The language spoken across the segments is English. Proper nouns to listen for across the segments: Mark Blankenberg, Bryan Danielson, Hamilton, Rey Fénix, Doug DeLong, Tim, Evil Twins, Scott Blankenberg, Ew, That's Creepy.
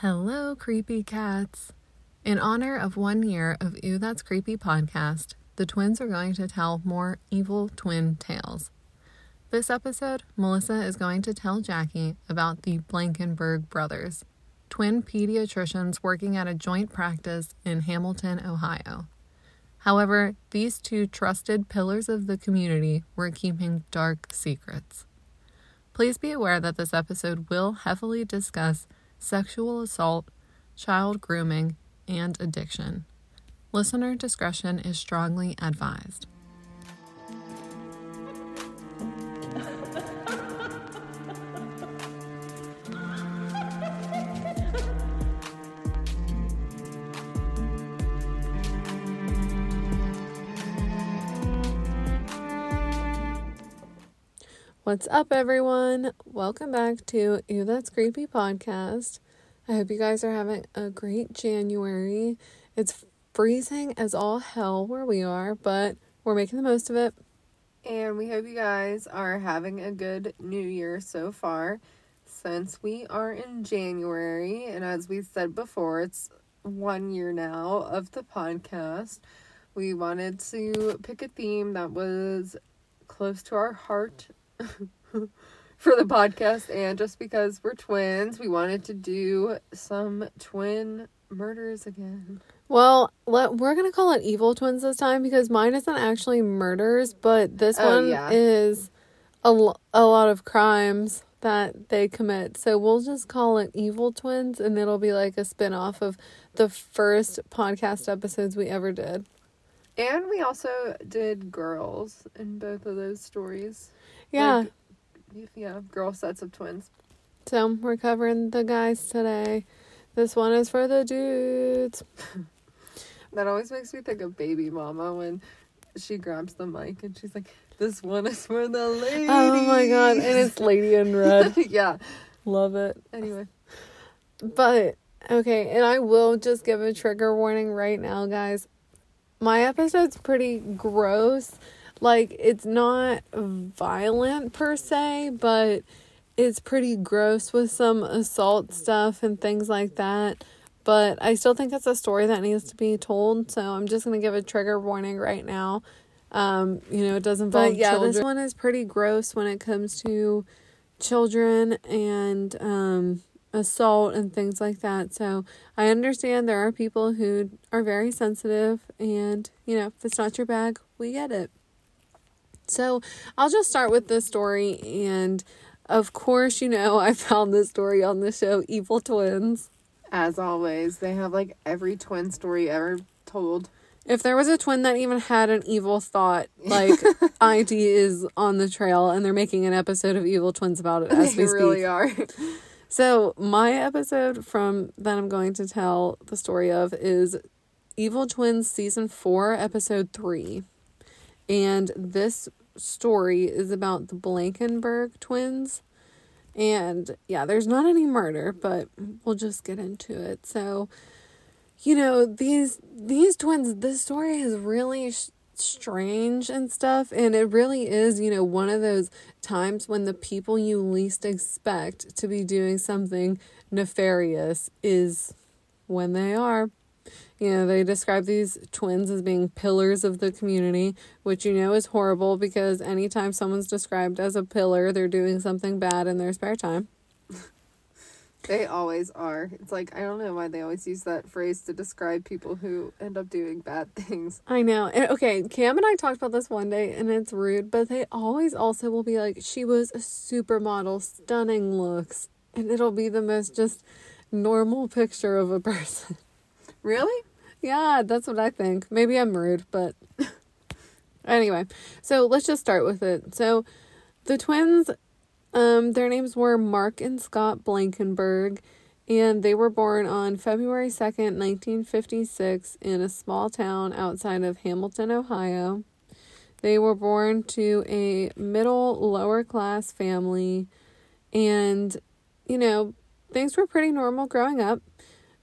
Hello, creepy cats. In honor of 1 year of Ew, That's Creepy podcast, the twins are going to tell more evil twin tales. This episode, Melissa is going to tell Jackie about the Blankenberg brothers, twin pediatricians working at a joint practice in Hamilton, Ohio. However, these two trusted pillars of the community were keeping dark secrets. Please be aware that this episode will heavily discuss sexual assault, child grooming, and addiction. Listener discretion is strongly advised. What's up, everyone? Welcome back to Ew, That's Creepy podcast. I hope you guys are having a great January. It's freezing as all hell where we are, but we're making the most of it. And we hope you guys are having a good new year so far, since we are in January. And as we said before, it's 1 year now of the podcast. We wanted to pick a theme that was close to our heart for the podcast, and just because we're twins, we wanted to do some twin murders again. Well, we're gonna call it Evil Twins this time, because mine isn't actually murders, but this is a lot of crimes that they commit, so we'll just call it Evil Twins, and it'll be like a spin-off of the first podcast episodes we ever did. And we also did girls in both of those stories. Yeah. Girl sets of twins. So, we're covering the guys today. This one is for the dudes. That always makes me think of Baby Mama when she grabs the mic and she's like, this one is for the ladies. Oh my god, and it's Lady in Red. Yeah. Love it. Anyway. But, okay, and I will just give a trigger warning right now, guys. My episode's pretty gross. Like, it's not violent per se, but it's pretty gross with some assault stuff and things like that. But I still think it's a story that needs to be told, so I'm just going to give a trigger warning right now. It does involve children. This one is pretty gross when it comes to children and assault and things like that. So I understand there are people who are very sensitive, and if it's not your bag, we get it. So I'll just start with this story, and of course, I found this story on the show Evil Twins. As always, they have like every twin story ever told. If there was a twin that even had an evil thought, like, ID is on the trail, and they're making an episode of Evil Twins about it as we speak. They really are. So my episode that I'm going to tell the story of is Evil Twins Season 4, Episode 3. And this story is about the Blankenberg twins. And yeah, there's not any murder, but we'll just get into it. So, these twins, this story is really strange and stuff. And it really is, one of those times when the people you least expect to be doing something nefarious is when they are. They describe these twins as being pillars of the community, which is horrible, because anytime someone's described as a pillar, they're doing something bad in their spare time. They always are. It's like, I don't know why they always use that phrase to describe people who end up doing bad things. I know. And, okay, Cam and I talked about this one day, and it's rude, but they always also will be like, she was a supermodel, stunning looks, and it'll be the most just normal picture of a person. Really? Yeah, that's what I think. Maybe I'm rude, but anyway. So let's just start with it. So the twins, their names were Mark and Scott Blankenberg, and they were born on February 2nd, 1956 in a small town outside of Hamilton, Ohio. They were born to a middle, lower class family, and, things were pretty normal growing up.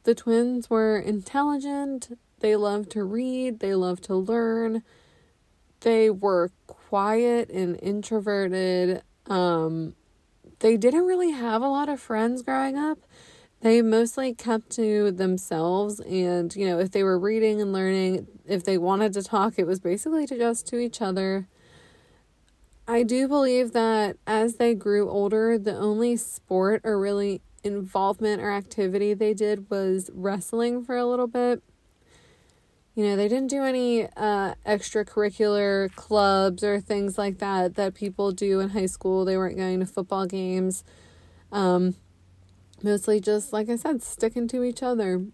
The twins were intelligent, they loved to read, they loved to learn, they were quiet and introverted, they didn't really have a lot of friends growing up, they mostly kept to themselves. And, you know, if they were reading and learning, if they wanted to talk, it was basically just to each other. I do believe that as they grew older, the only sport or really involvement or activity they did was wrestling for a little bit. You know, they didn't do any extracurricular clubs or things like that that people do in high school. They weren't going to football games. Mostly just, like I said, sticking to each other.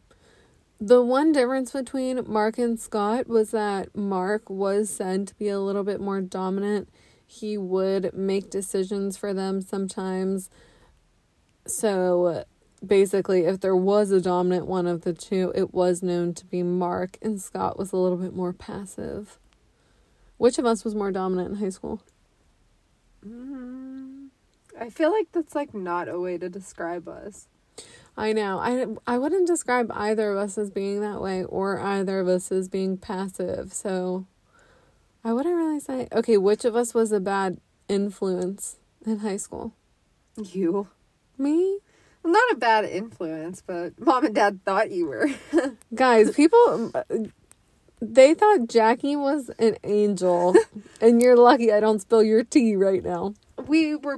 The one difference between Mark and Scott was that Mark was said to be a little bit more dominant. He would make decisions for them sometimes. So basically, if there was a dominant one of the two, it was known to be Mark, and Scott was a little bit more passive. Which of us was more dominant in high school? I feel like that's, like, not a way to describe us. I know. I wouldn't describe either of us as being that way or either of us as being passive, so I wouldn't really say. Okay, which of us was a bad influence in high school? You. Me? Not a bad influence, but Mom and Dad thought you were. Guys, people, they thought Jackie was an angel. And you're lucky I don't spill your tea right now. We were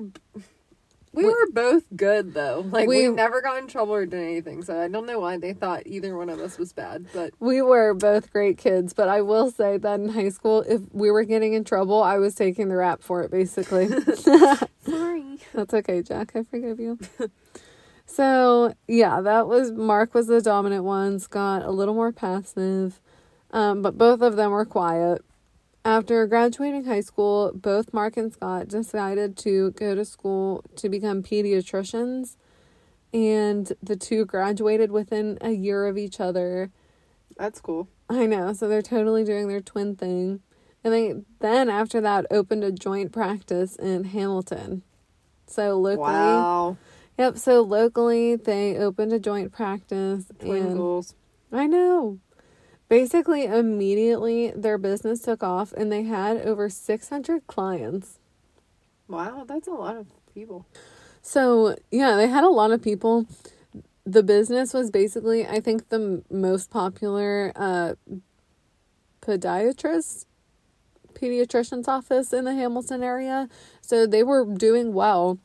both good, though. Like, we never got in trouble or did anything, so I don't know why they thought either one of us was bad, but we were both great kids. But I will say that in high school, if we were getting in trouble, I was taking the rap for it, basically. Sorry. That's okay, Jack. I forgive you. So, yeah, that was, Mark was the dominant one, Scott a little more passive, but both of them were quiet. After graduating high school, both Mark and Scott decided to go to school to become pediatricians, and the two graduated within a year of each other. That's cool. I know, so they're totally doing their twin thing. And they then, after that, opened a joint practice in Hamilton. So, locally. Wow. Yep, so locally, they opened a joint practice. Twin goals. I know. Basically, immediately, their business took off, and they had over 600 clients. Wow, that's a lot of people. So, yeah, they had a lot of people. The business was basically, I think, the most popular pediatrician's office in the Hamilton area. So, they were doing well.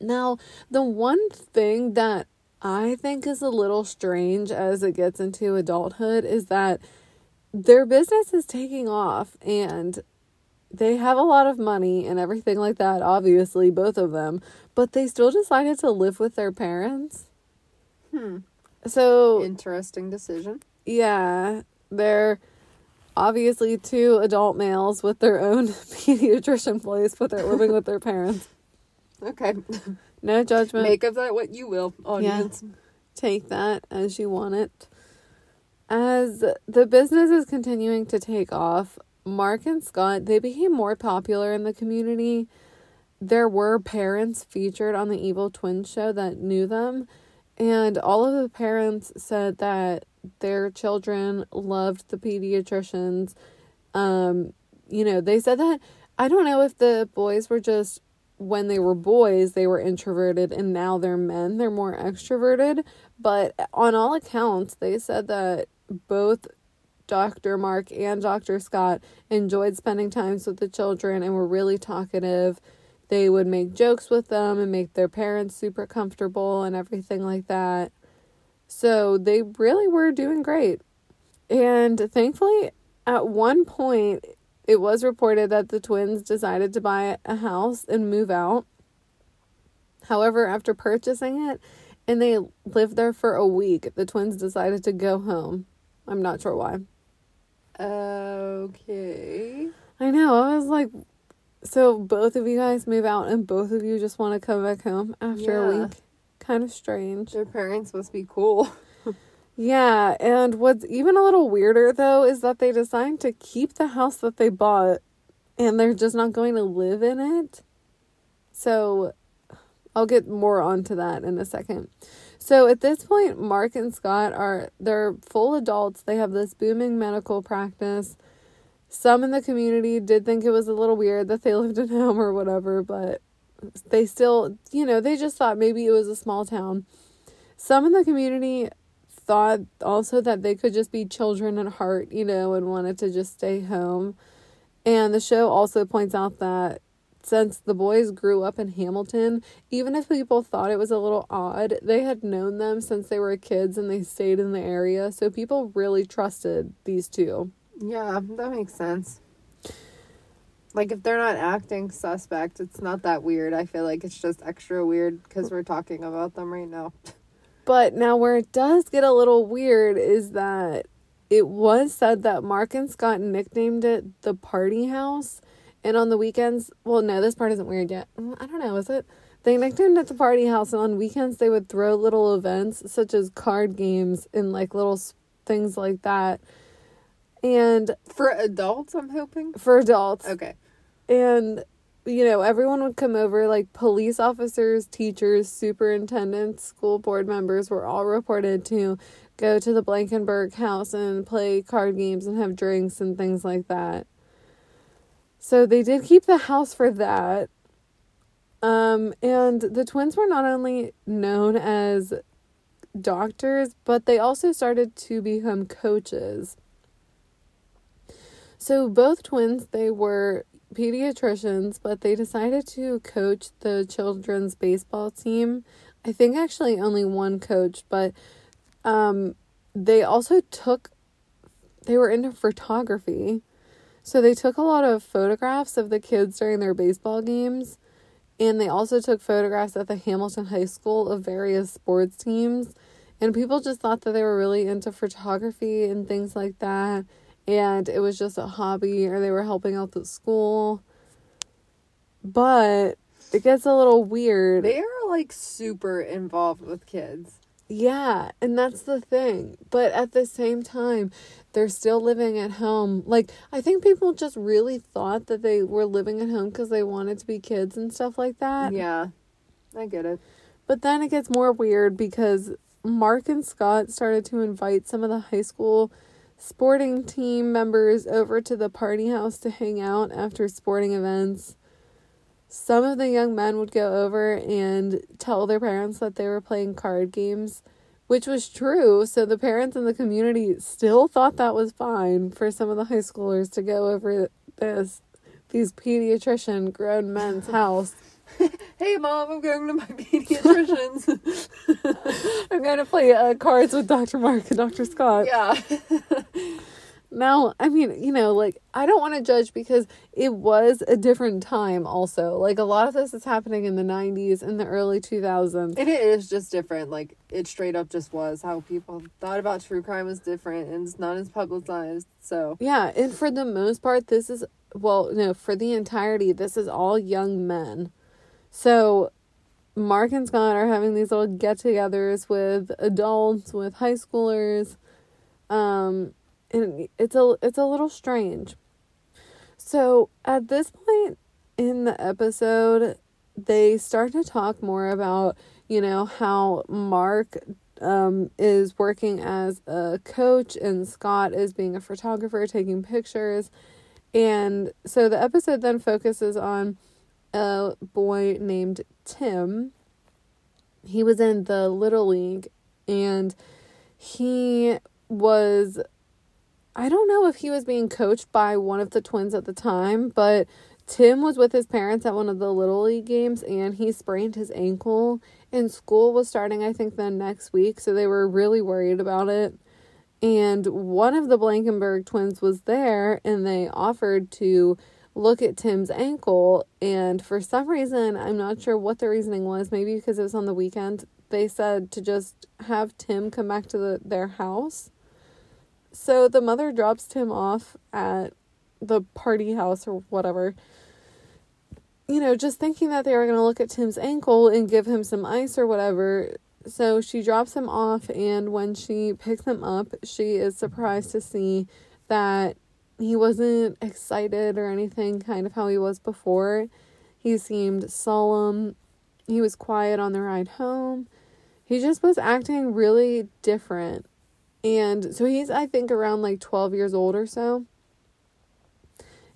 Now, the one thing that I think is a little strange as it gets into adulthood is that their business is taking off and they have a lot of money and everything like that, obviously, both of them, but they still decided to live with their parents. So, interesting decision. Yeah, they're obviously two adult males with their own pediatrician place, but they're living with their parents. Okay. No judgment. Make of that what you will, audience. Yeah. Take that as you want it. As the business is continuing to take off, Mark and Scott, they became more popular in the community. There were parents featured on the Evil Twins show that knew them, and all of the parents said that their children loved the pediatricians. You know, they said that, I don't know if the boys were just, when they were boys, they were introverted, and now they're men, they're more extroverted. But on all accounts, they said that both Dr. Mark and Dr. Scott enjoyed spending time with the children and were really talkative. They would make jokes with them and make their parents super comfortable and everything like that. So they really were doing great. And thankfully, at one point, it was reported that the twins decided to buy a house and move out. However, after purchasing it, and they lived there for a week, the twins decided to go home. I'm not sure why. Okay. I know. I was like, so both of you guys move out and both of you just want to come back home after a week? Kind of strange. Their parents must be cool. Yeah, and what's even a little weirder, though, is that they decided to keep the house that they bought, and they're just not going to live in it. So, I'll get more onto that in a second. So, at this point, Mark and Scott they're full adults. They have this booming medical practice. Some in the community did think it was a little weird that they lived at home or whatever, but they still, you know, they just thought maybe it was a small town. Some in the community thought also that they could just be children at heart, you know, and wanted to just stay home. And the show also points out that since the boys grew up in Hamilton, even if people thought it was a little odd, they had known them since they were kids and they stayed in the area. So people really trusted these two. Yeah, that makes sense. Like, if they're not acting suspect, it's not that weird. I feel like it's just extra weird because we're talking about them right now. But now where it does get a little weird is that it was said that Mark and Scott nicknamed it the party house. And on the weekends, well, no, this part isn't weird yet. I don't know, is it? They nicknamed it the party house, and on weekends they would throw little events such as card games and, like, little things like that. And for adults, I'm hoping? For adults. Okay. And, you know, everyone would come over, like, police officers, teachers, superintendents, school board members were all reported to go to the Blankenberg house and play card games and have drinks and things like that. So they did keep the house for that. And the twins were not only known as doctors, but they also started to become coaches. So both twins, they were pediatricians, but they decided to coach the children's baseball team. I think actually only one coach, but they also they were into photography. So they took a lot of photographs of the kids during their baseball games, and they also took photographs at the Hamilton High School of various sports teams, and people just thought that they were really into photography and things like that, and it was just a hobby, or they were helping out the school. But it gets a little weird. They are, like, super involved with kids. Yeah, and that's the thing. But at the same time, they're still living at home. Like, I think people just really thought that they were living at home because they wanted to be kids and stuff like that. Yeah, I get it. But then it gets more weird because Mark and Scott started to invite some of the high school sporting team members over to the party house to hang out after sporting events. Some of the young men would go over and tell their parents that they were playing card games, which was true. So the parents in the community still thought that was fine for some of the high schoolers to go over these pediatrician grown men's house. Hey, Mom, I'm going to my pediatrician's. I'm going to play cards with Dr. Mark and Dr. Scott. Yeah. Now, I mean, you know, like, I don't want to judge because it was a different time also. Like, a lot of this is happening in the 90s and the early 2000s. And it is just different. Like, it straight up just was. How people thought about true crime was different, and it's not as publicized, so. Yeah, and for the most part, this is, well, no, for the entirety, this is all young men. So, Mark and Scott are having these little get-togethers with adults, with high schoolers, and it's a little strange. So at this point in the episode, they start to talk more about, you know, how Mark is working as a coach and Scott is being a photographer, taking pictures. And so the episode then focuses on a boy named Tim. He was in the Little League, and he was... I don't know if he was being coached by one of the twins at the time, but Tim was with his parents at one of the Little League games, and he sprained his ankle, and school was starting, I think, the next week, so they were really worried about it. And one of the Blankenberg twins was there, and they offered to look at Tim's ankle, and for some reason, I'm not sure what the reasoning was, maybe because it was on the weekend, they said to just have Tim come back to their house. So the mother drops Tim off at the party house or whatever, you know, just thinking that they were going to look at Tim's ankle and give him some ice or whatever. So she drops him off, and when she picks him up, she is surprised to see that he wasn't excited or anything, kind of how he was before. He seemed solemn. He was quiet on the ride home. He just was acting really different. And so he's, I think, around, like, 12 years old or so.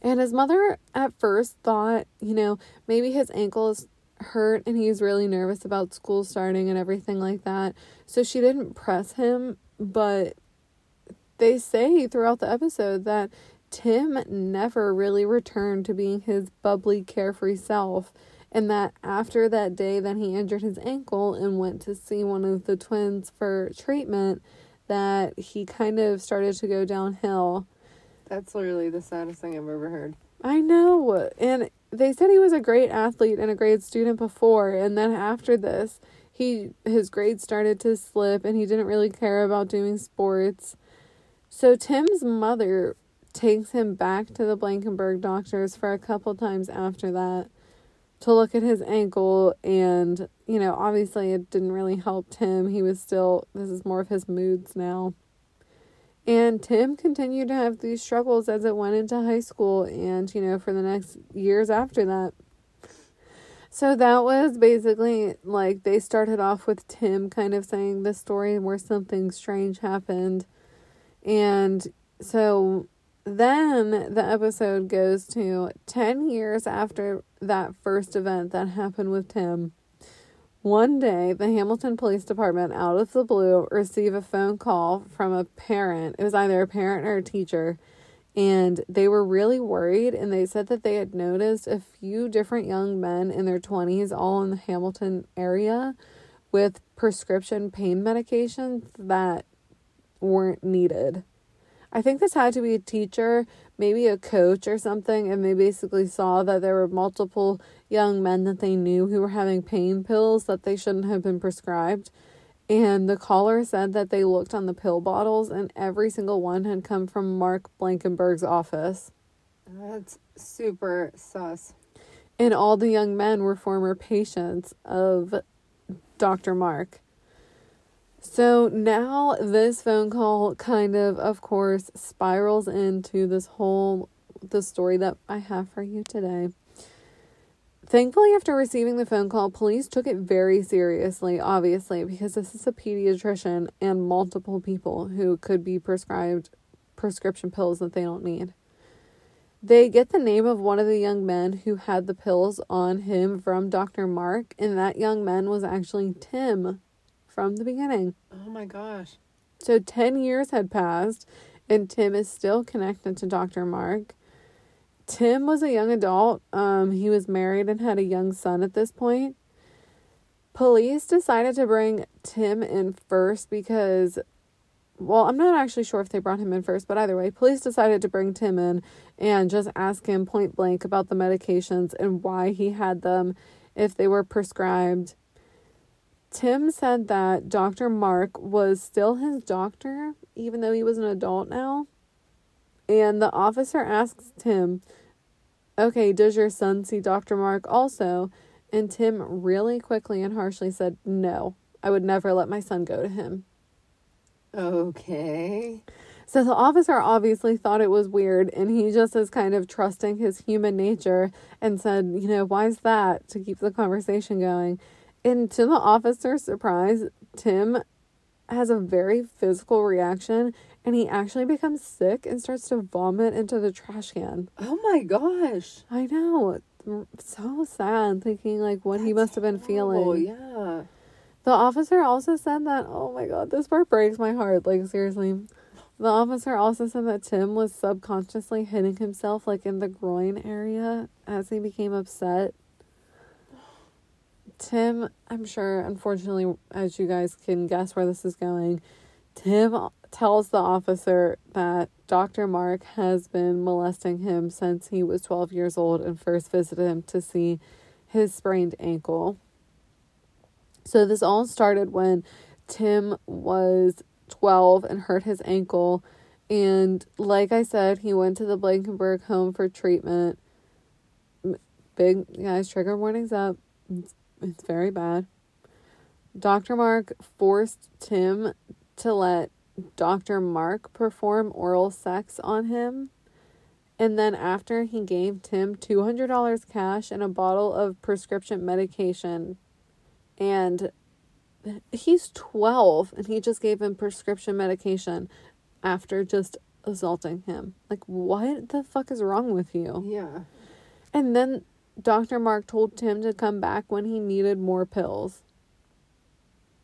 And his mother at first thought, you know, maybe his ankle is hurt and he's really nervous about school starting and everything like that. So she didn't press him, but they say throughout the episode that Tim never really returned to being his bubbly, carefree self, and that after that day that he injured his ankle and went to see one of the twins for treatment, that he kind of started to go downhill. That's literally the saddest thing I've ever heard. I know. And they said he was a great athlete and a great student before, and then after this, his grades started to slip and he didn't really care about doing sports. So Tim's mother takes him back to the Blankenberg doctors for a couple times after that to look at his ankle, and, you know, obviously it didn't really help Tim. He was still, this is more of his moods now. And Tim continued to have these struggles as it went into high school and, you know, for the next years after that. So that was basically, like, they started off with Tim kind of saying this story where something strange happened. And so then the episode goes to 10 years after that first event that happened with Tim. One day, the Hamilton Police Department, out of the blue, received a phone call from a parent. It was either a parent or a teacher, and they were really worried, and they said that they had noticed a few different young men in their 20s all in the Hamilton area with prescription pain medications that weren't needed. I think this had to be a teacher, maybe a coach or something, and they basically saw that there were multiple young men that they knew who were having pain pills that they shouldn't have been prescribed. And the caller said that they looked on the pill bottles and every single one had come from Mark Blankenberg's office. That's super sus. And all the young men were former patients of Dr. Mark. So now this phone call kind of course, spirals into the story that I have for you today. Thankfully, after receiving the phone call, police took it very seriously, obviously, because this is a pediatrician and multiple people who could be prescribed prescription pills that they don't need. They get the name of one of the young men who had the pills on him from Dr. Mark, and that young man was actually Tim from the beginning. Oh my gosh. So 10 years had passed and Tim is still connected to Dr. Mark. Tim was a young adult. He was married and had a young son at this point. Police decided to bring Tim in first because, well, I'm not actually sure if they brought him in first, but either way, police decided to bring Tim in and just ask him point blank about the medications and why he had them, if they were prescribed. Tim said that Dr. Mark was still his doctor, even though he was an adult now. And the officer asks Tim, okay, does your son see Dr. Mark also? And Tim really quickly and harshly said, no, I would never let my son go to him. Okay. So the officer obviously thought it was weird, and he just is kind of trusting his human nature and said, you know, why is that? To keep the conversation going. And to the officer's surprise, Tim has a very physical reaction, and he actually becomes sick and starts to vomit into the trash can. Oh my gosh. I know. So sad, thinking like what he must have been feeling. Oh, yeah. The officer also said that, oh my God, this part breaks my heart. Like, seriously. The officer also said that Tim was subconsciously hitting himself, like, in the groin area as he became upset. Tim, I'm sure, unfortunately, as you guys can guess where this is going, Tim tells the officer that Dr. Mark has been molesting him since he was 12 years old and first visited him to see his sprained ankle. So this all started when Tim was 12 and hurt his ankle. And like I said, he went to the Blankenberg home for treatment. Big, guys, trigger warnings up. It's very bad. Dr. Mark forced Tim to let Dr. Mark perform oral sex on him. And then after, he gave Tim $200 cash and a bottle of prescription medication. And he's 12 and he just gave him prescription medication after just assaulting him. Like, what the fuck is wrong with you? Yeah. And then Dr. Mark told Tim to come back when he needed more pills.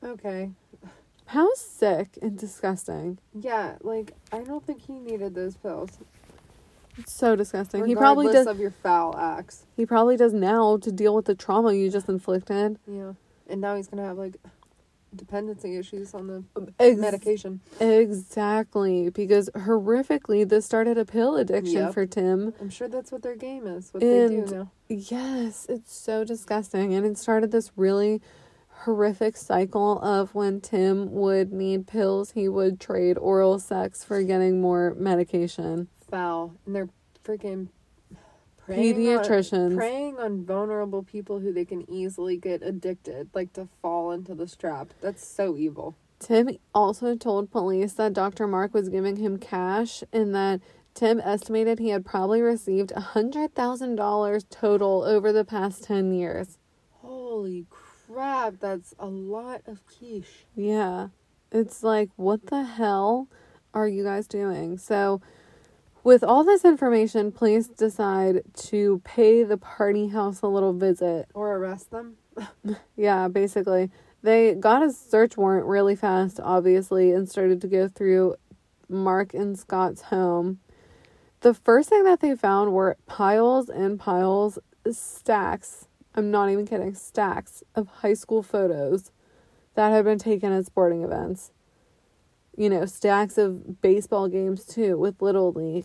Okay. How sick and disgusting. Yeah, like, I don't think he needed those pills. It's so disgusting. Regardless, he probably does, of your foul acts. He probably does now to deal with the trauma you just inflicted. Yeah. And now he's going to have, like, dependency issues on the medication. Exactly. Because, horrifically, this started a pill addiction for Tim. I'm sure that's what their game is. What they do now. Yes. It's so disgusting. And it started this really horrific cycle of when Tim would need pills, he would trade oral sex for getting more medication. Foul. And they're freaking preying on vulnerable people who they can easily get addicted, like to fall into this trap. That's so evil. Tim also told police that Dr. Mark was giving him cash and that Tim estimated he had probably received $100,000 total over the past 10 years. Holy crap, that's a lot of quiche. Yeah. It's like, what the hell are you guys doing? So, with all this information, police decide to pay the party house a little visit. Or arrest them. Yeah, basically. They got a search warrant really fast, obviously, and started to go through Mark and Scott's home. The first thing that they found were piles and piles, stacks, I'm not even kidding, stacks of high school photos that had been taken at sporting events. You know, stacks of baseball games, too, with Little League.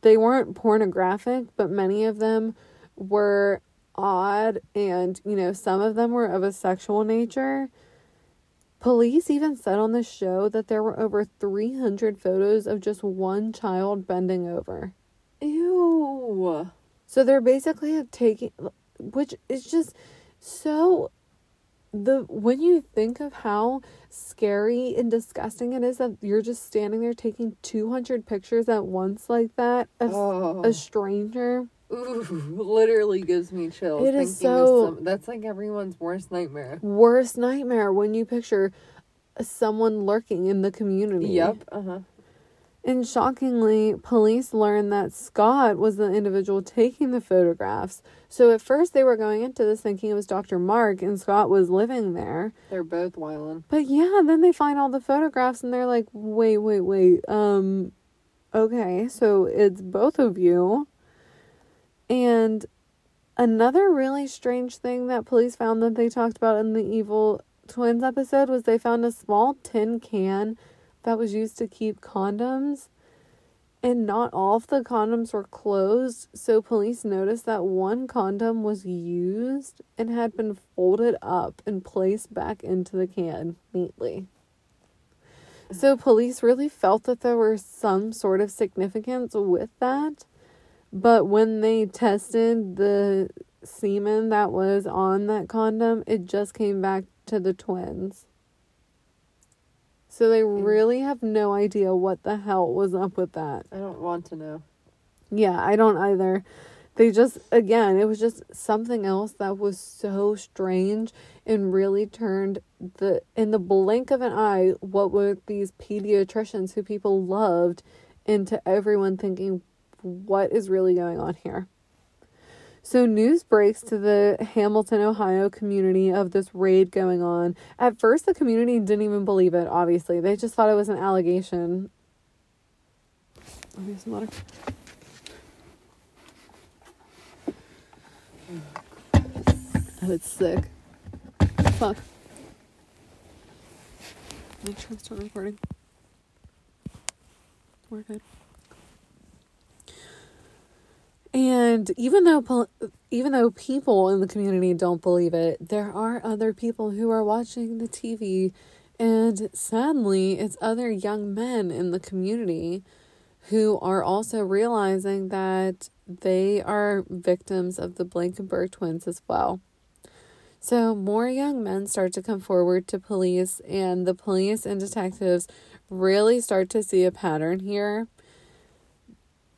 They weren't pornographic, but many of them were odd, and, you know, some of them were of a sexual nature. Police even said on the show that there were over 300 photos of just one child bending over. Ew. So they're basically taking, which is just so... When you think of how scary and disgusting it is that you're just standing there taking 200 pictures at once like that of a stranger. Ooh, literally gives me chills. It is so... that's like everyone's worst nightmare. Worst nightmare when you picture someone lurking in the community. Yep, uh-huh. And shockingly, police learned that Scott was the individual taking the photographs. So at first they were going into this thinking it was Dr. Mark and Scott was living there. They're both wildin'. But yeah, then they find all the photographs and they're like, wait. Okay, so it's both of you. And another really strange thing that police found that they talked about in the Evil Twins episode was they found a small tin can that was used to keep condoms, and not all of the condoms were closed, so police noticed that one condom was used and had been folded up and placed back into the can neatly. So police really felt that there was some sort of significance with that, but when they tested the semen that was on that condom, it just came back to the twins. So they really have no idea what the hell was up with that. I don't want to know. Yeah, I don't either. They just, again, it was just something else that was so strange and really turned in the blink of an eye, what were these pediatricians who people loved into everyone thinking, what is really going on here? So news breaks to the Hamilton, Ohio community of this raid going on. At first, the community didn't even believe it, obviously. They just thought it was an allegation. I'll get some water. Oh, it's sick. Fuck. Make sure I'm still recording. We're good. And even though people in the community don't believe it, there are other people who are watching the TV, and sadly, it's other young men in the community who are also realizing that they are victims of the Blankenberg twins as well. So more young men start to come forward to police, and the police and detectives really start to see a pattern here.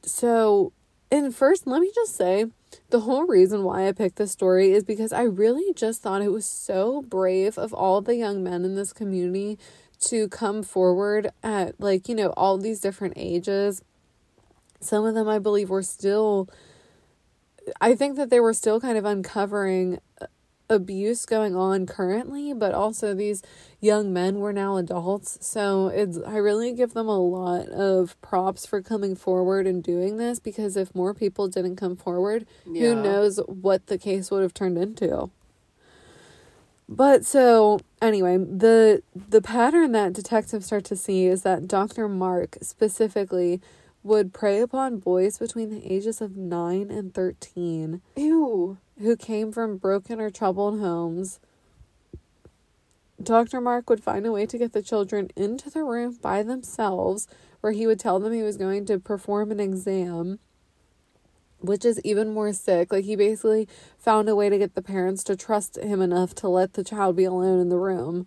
So... and first, let me just say, the whole reason why I picked this story is because I really just thought it was so brave of all the young men in this community to come forward at, like, you know, all these different ages. Some of them, I believe, were still I think that they were still kind of uncovering abuse going on currently, but also these young men were now adults. So I really give them a lot of props for coming forward and doing this, because if more people didn't come forward, who knows what the case would have turned into. But so anyway, the pattern that detectives start to see is that Dr. Mark specifically would prey upon boys between the ages of 9 and 13. Ew. Who came from broken or troubled homes. Dr. Mark would find a way to get the children into the room by themselves, where he would tell them he was going to perform an exam, which is even more sick. Like, he basically found a way to get the parents to trust him enough to let the child be alone in the room.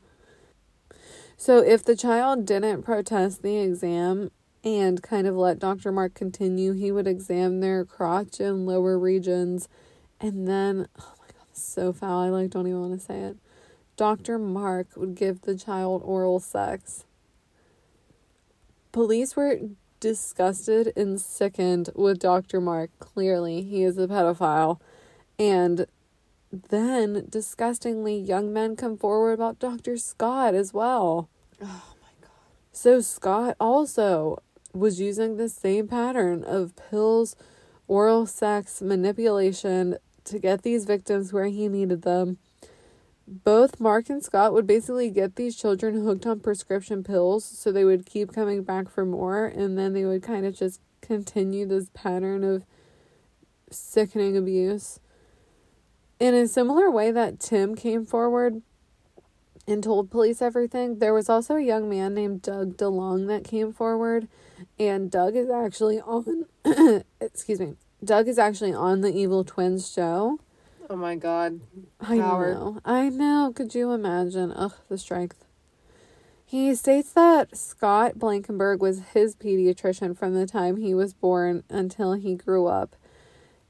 So if the child didn't protest the exam and kind of let Dr. Mark continue, he would examine their crotch and lower regions. And then, oh my god, this is so foul, I like don't even want to say it. Dr. Mark would give the child oral sex. Police were disgusted and sickened with Dr. Mark. Clearly, he is a pedophile. And then, disgustingly, young men come forward about Dr. Scott as well. Oh my god. So Scott also was using the same pattern of pills, oral sex, manipulation to get these victims where he needed them. Both Mark and Scott would basically get these children hooked on prescription pills, so they would keep coming back for more, and then they would kind of just continue this pattern of sickening abuse. In a similar way that Tim came forward and told police everything, there was also a young man named Doug DeLong that came forward, and Doug is actually on Doug is actually on the Evil Twins show. Oh my god. I know. Could you imagine? Ugh, the strength. He states that Scott Blankenberg was his pediatrician from the time he was born until he grew up.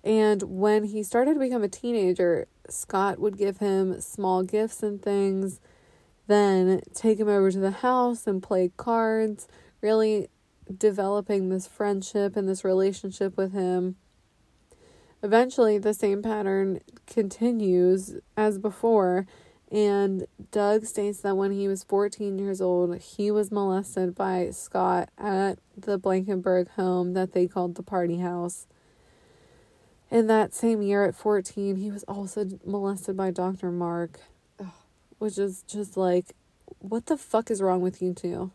And when he started to become a teenager, Scott would give him small gifts and things, then take him over to the house and play cards, really developing this friendship and this relationship with him. Eventually, the same pattern continues as before, and Doug states that when he was 14 years old, he was molested by Scott at the Blankenberg home that they called the party house. In that same year, at 14, he was also molested by Dr. Mark, which is just like, what the fuck is wrong with you two?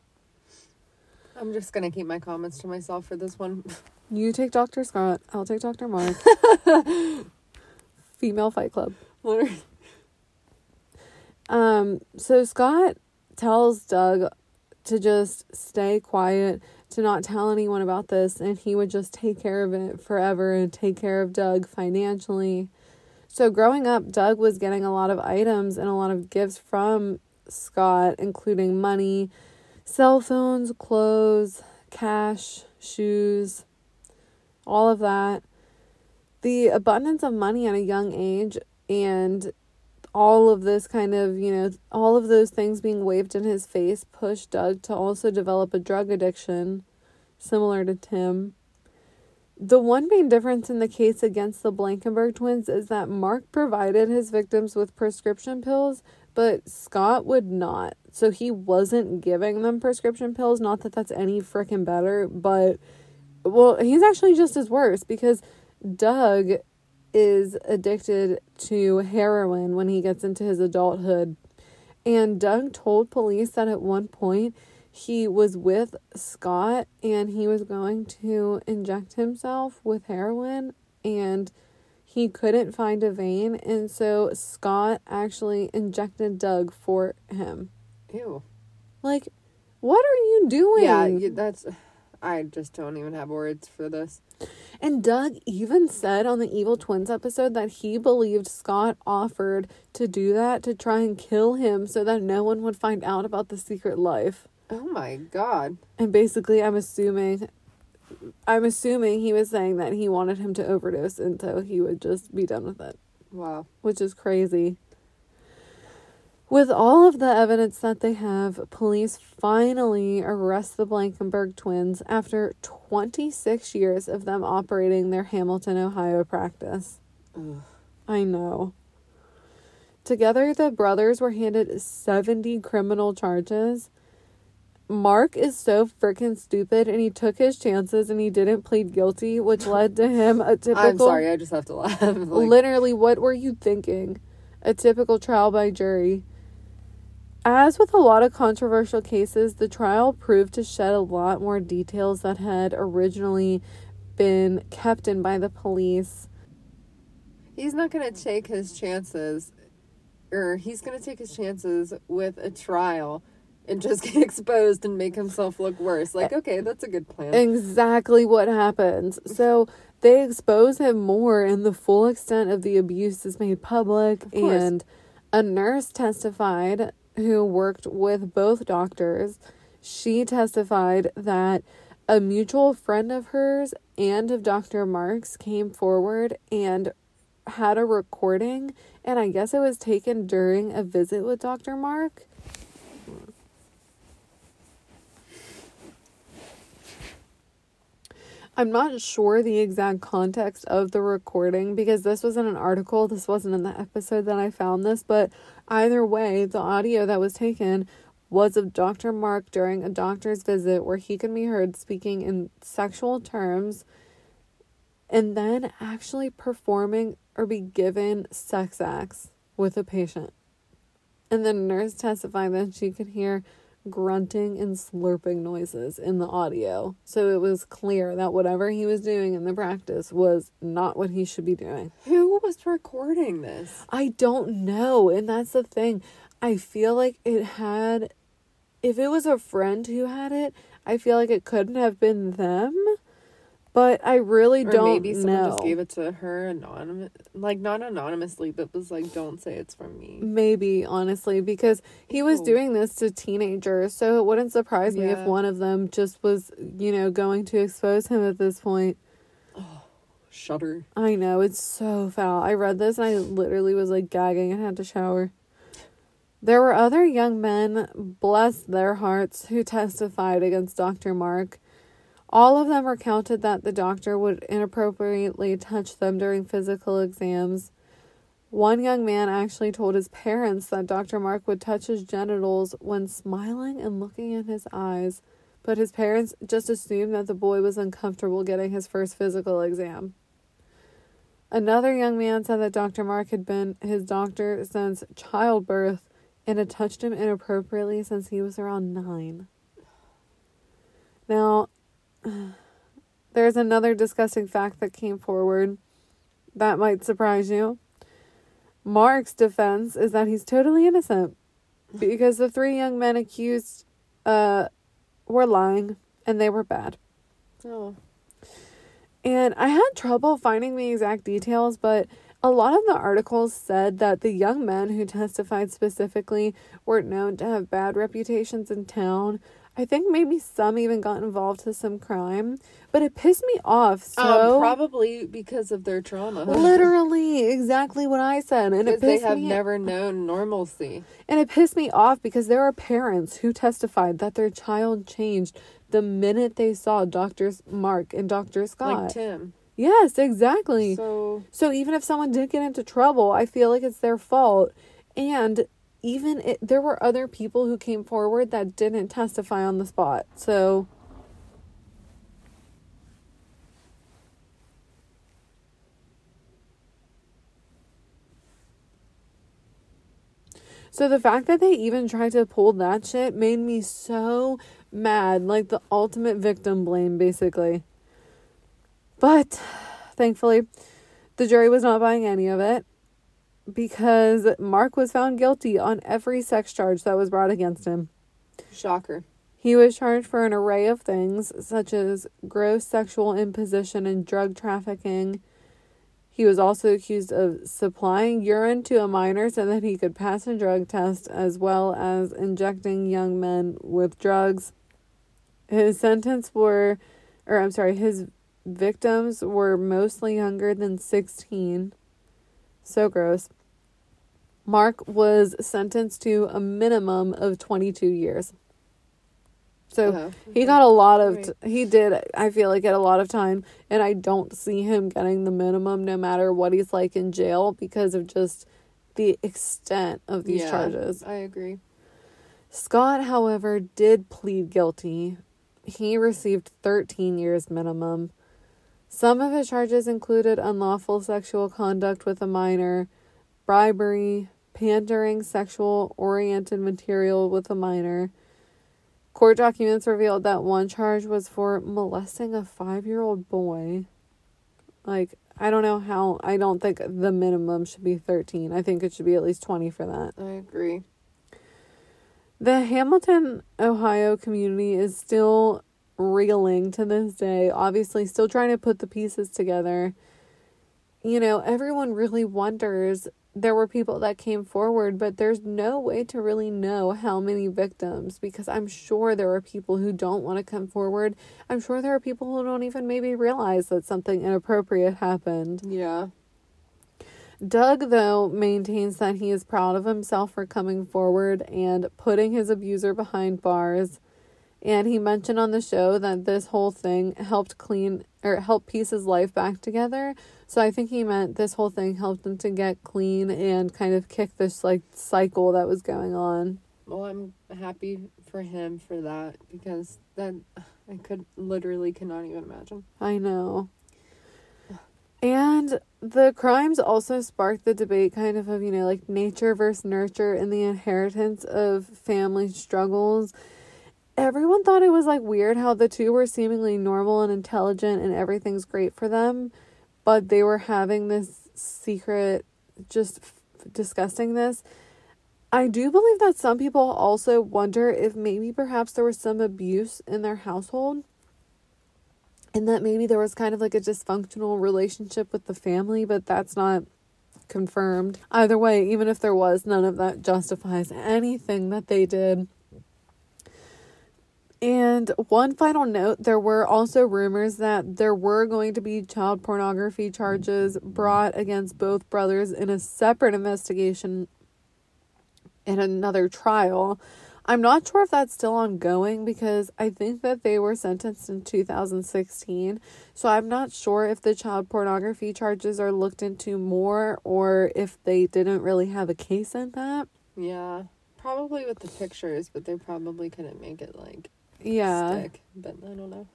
I'm just going to keep my comments to myself for this one. You take Dr. Scott. I'll take Dr. Mark. Female Fight Club. Literally. So Scott tells Doug to just stay quiet, to not tell anyone about this, and he would just take care of it forever and take care of Doug financially. So growing up, Doug was getting a lot of items and a lot of gifts from Scott, including money, cell phones, clothes, cash, shoes, all of that. The abundance of money at a young age and all of this kind of, you know, all of those things being waved in his face pushed Doug to also develop a drug addiction similar to Tim. The one main difference in the case against the Blankenberg twins is that Mark provided his victims with prescription pills, but Scott would not. So he wasn't giving them prescription pills. Not that that's any freaking better, but, well, he's actually just as worse, because Doug is addicted to heroin when he gets into his adulthood. And Doug told police that at one point he was with Scott and he was going to inject himself with heroin and he couldn't find a vein, and so Scott actually injected Doug for him. Ew. Like, what are you doing? Yeah, that's, I just don't even have words for this. And Doug even said on the Evil Twins episode that he believed Scott offered to do that to try and kill him so that no one would find out about the secret life. Oh my god. And basically, I'm assuming he was saying that he wanted him to overdose, and so he would just be done with it. Wow. Which is crazy. With all of the evidence that they have, police finally arrest the Blankenberg twins after 26 years of them operating their Hamilton, Ohio practice. Ugh, I know. Together, the brothers were handed 70 criminal charges. Mark is so freaking stupid, and he took his chances, and he didn't plead guilty, which led to him a typical... I'm sorry, I just have to laugh. Like, literally, what were you thinking? A typical trial by jury. As with a lot of controversial cases, the trial proved to shed a lot more details that had originally been kept in by the police. He's not going to take his chances, or he's going to take his chances with a trial and just get exposed and make himself look worse. Like, okay, that's a good plan. Exactly what happens. So they expose him more, and the full extent of the abuse is made public. And a nurse testified who worked with both doctors. She testified that a mutual friend of hers and of Dr. Mark's came forward and had a recording, and I guess it was taken during a visit with Dr. Mark. I'm not sure the exact context of the recording because this was in an article. This wasn't in the episode that I found this, but either way, the audio that was taken was of Dr. Mark during a doctor's visit where he can be heard speaking in sexual terms and then actually performing or be given sex acts with a patient. And the nurse testified that she could hear grunting and slurping noises in the audio. So it was clear that whatever he was doing in the practice was not what he should be doing. Who was recording this? I don't know. And that's the thing. I feel like it had... If it was a friend who had it, I feel like it couldn't have been them. But I really don't know. Or maybe someone just gave it to her anonymous, like, not anonymously, but was like, don't say it's from me. Maybe, honestly, because he was doing this to teenagers, so it wouldn't surprise me if one of them just was, you know, going to expose him at this point. Oh, shudder. I know, it's so foul. I read this and I literally was, like, gagging. I had to shower. There were other young men, bless their hearts, who testified against Dr. Mark. All of them recounted that the doctor would inappropriately touch them during physical exams. One young man actually told his parents that Dr. Mark would touch his genitals when smiling and looking in his eyes, but his parents just assumed that the boy was uncomfortable getting his first physical exam. Another young man said that Dr. Mark had been his doctor since childbirth and had touched him inappropriately since he was around 9. Now, there's another disgusting fact that came forward that might surprise you. Mark's defense is that he's totally innocent because the three young men accused were lying and they were bad. Oh. And I had trouble finding the exact details, but a lot of the articles said that the young men who testified specifically were known to have bad reputations in town. I think maybe some even got involved in some crime, but it pissed me off. So probably because of their trauma. Literally, exactly what I said, and it pissed me off. Because they have never known normalcy. And it pissed me off because there are parents who testified that their child changed the minute they saw Dr. Mark and Dr. Scott. Like Tim. Yes, exactly. So even if someone did get into trouble, I feel like it's their fault, and there were other people who came forward that didn't testify on the spot. So, the fact that they even tried to pull that shit made me so mad. Like the ultimate victim blame, basically. But, thankfully, the jury was not buying any of it, because Mark was found guilty on every sex charge that was brought against him. Shocker. He was charged for an array of things, such as gross sexual imposition and drug trafficking. He was also accused of supplying urine to a minor so that he could pass a drug test, as well as injecting young men with drugs. His victims were mostly younger than 16. So gross. Mark was sentenced to a minimum of 22 years. So he got a lot of, he did, I feel like, get a lot of time. And I don't see him getting the minimum no matter what he's like in jail because of just the extent of these charges. I agree. Scott, however, did plead guilty. He received 13 years minimum. Some of his charges included unlawful sexual conduct with a minor, bribery, pandering sexual-oriented material with a minor. Court documents revealed that one charge was for molesting a 5-year-old boy. Like, I don't know how, I don't think the minimum should be 13. I think it should be at least 20 for that. I agree. The Hamilton, Ohio community is still reeling to this day. Obviously, still trying to put the pieces together. You know, everyone really wonders. There were people that came forward, but there's no way to really know how many victims, because I'm sure there are people who don't want to come forward. I'm sure there are people who don't even maybe realize that something inappropriate happened. Yeah. Doug, though, maintains that he is proud of himself for coming forward and putting his abuser behind bars. And he mentioned on the show that this whole thing helped piece his life back together. So I think he meant this whole thing helped him to get clean and kind of kick this, like, cycle that was going on. Well, I'm happy for him for that, because that I cannot even imagine. I know. And the crimes also sparked the debate kind of, you know, like nature versus nurture and the inheritance of family struggles. Everyone thought it was, like, weird how the two were seemingly normal and intelligent and everything's great for them, but they were having this secret, just discussing this. I do believe that some people also wonder if maybe perhaps there was some abuse in their household and that maybe there was kind of like a dysfunctional relationship with the family, but that's not confirmed. Either way, even if there was, none of that justifies anything that they did. And one final note, there were also rumors that there were going to be child pornography charges brought against both brothers in a separate investigation in another trial. I'm not sure if that's still ongoing because I think that they were sentenced in 2016. So I'm not sure if the child pornography charges are looked into more or if they didn't really have a case in that. Yeah, probably with the pictures, but they probably couldn't make it like... Yeah. Stick, but I don't know.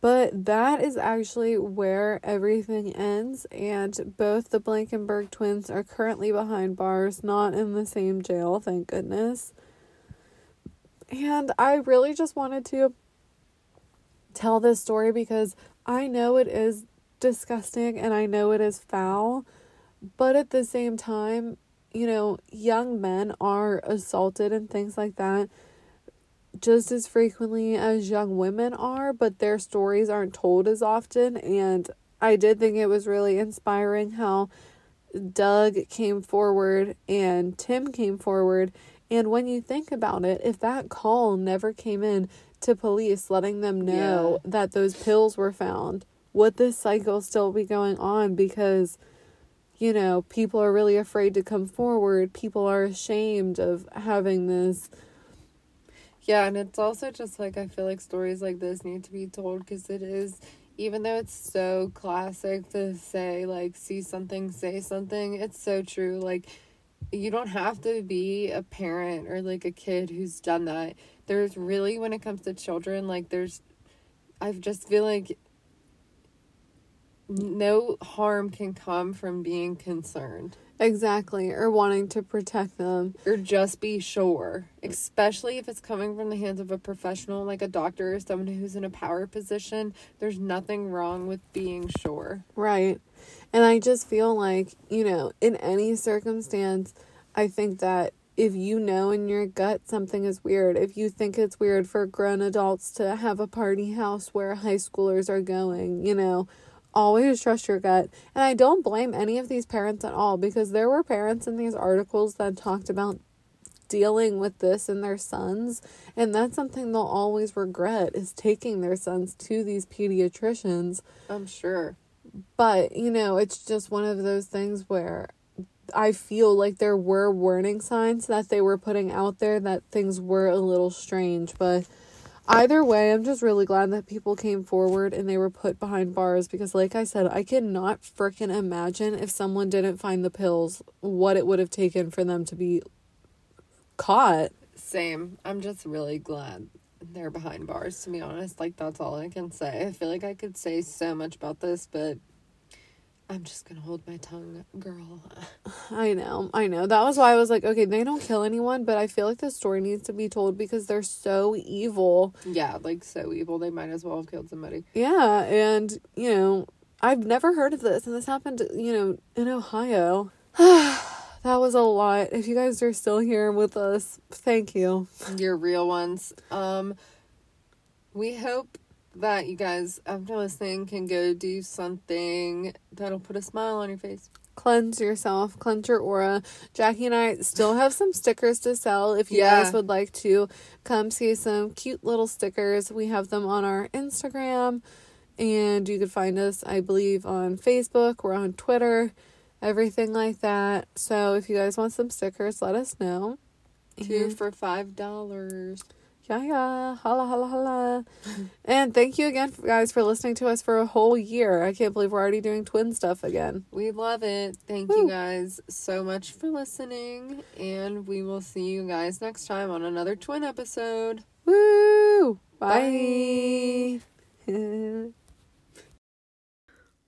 But that is actually where everything ends, and both the Blankenberg twins are currently behind bars, not in the same jail, thank goodness. And I really just wanted to tell this story because I know it is disgusting and I know it is foul, but at the same time, you know, young men are assaulted and things like that just as frequently as young women are, but their stories aren't told as often. And I did think it was really inspiring how Doug came forward and Tim came forward. And when you think about it, if that call never came in to police letting them know that those pills were found, would this cycle still be going on? Because, you know, people are really afraid to come forward. People are ashamed of having this. Yeah, and it's also just, like, I feel like stories like this need to be told because it is, even though it's so classic to say, like, see something, say something, it's so true. Like, you don't have to be a parent or, like, a kid who's done that. There's really, when it comes to children, like, I just feel like no harm can come from being concerned. Exactly, or wanting to protect them. Or just be sure, especially if it's coming from the hands of a professional, like a doctor or someone who's in a power position. There's nothing wrong with being sure. Right, and I just feel like, you know, in any circumstance, I think that if you know in your gut something is weird, if you think it's weird for grown adults to have a party house where high schoolers are going, you know, always trust your gut. And I don't blame any of these parents at all, because there were parents in these articles that talked about dealing with this in their sons, and that's something they'll always regret, is taking their sons to these pediatricians. I'm sure. But, you know, it's just one of those things where I feel like there were warning signs that they were putting out there that things were a little strange, but Either way, I'm just really glad that people came forward and they were put behind bars, because like I said, I cannot freaking imagine if someone didn't find the pills, what it would have taken for them to be caught. Same. I'm just really glad they're behind bars, to be honest. Like, that's all I can say. I feel like I could say so much about this, but I'm just gonna hold my tongue, girl. I know. That was why I was like, okay, they don't kill anyone, but I feel like the story needs to be told because they're so evil. Yeah, like, so evil. They might as well have killed somebody. Yeah, and, you know, I've never heard of this, and this happened, you know, in Ohio. That was a lot. If you guys are still here with us, thank you. You're real ones. We hope that you guys, after listening, can go do something that'll put a smile on your face. Cleanse yourself. Cleanse your aura. Jackie and I still have some stickers to sell. If you guys would like to come see some cute little stickers, we have them on our Instagram. And you can find us, I believe, on Facebook. We're on Twitter. Everything like that. So if you guys want some stickers, let us know. Two for $5. Yeah. Holla, holla, holla. And thank you again, guys, for listening to us for a whole year. I can't believe we're already doing twin stuff again. We love it. Thank you guys so much for listening. And we will see you guys next time on another twin episode. Woo! Bye! Bye.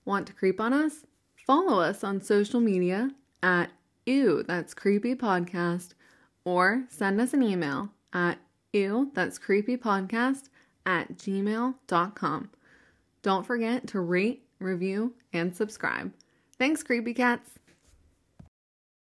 Want to creep on us? Follow us on social media at Ew, That's Creepy Podcast, or send us an email at ewthat'screepypodcast@gmail.com. Don't forget to rate, review, and subscribe. Thanks, Creepy Cats!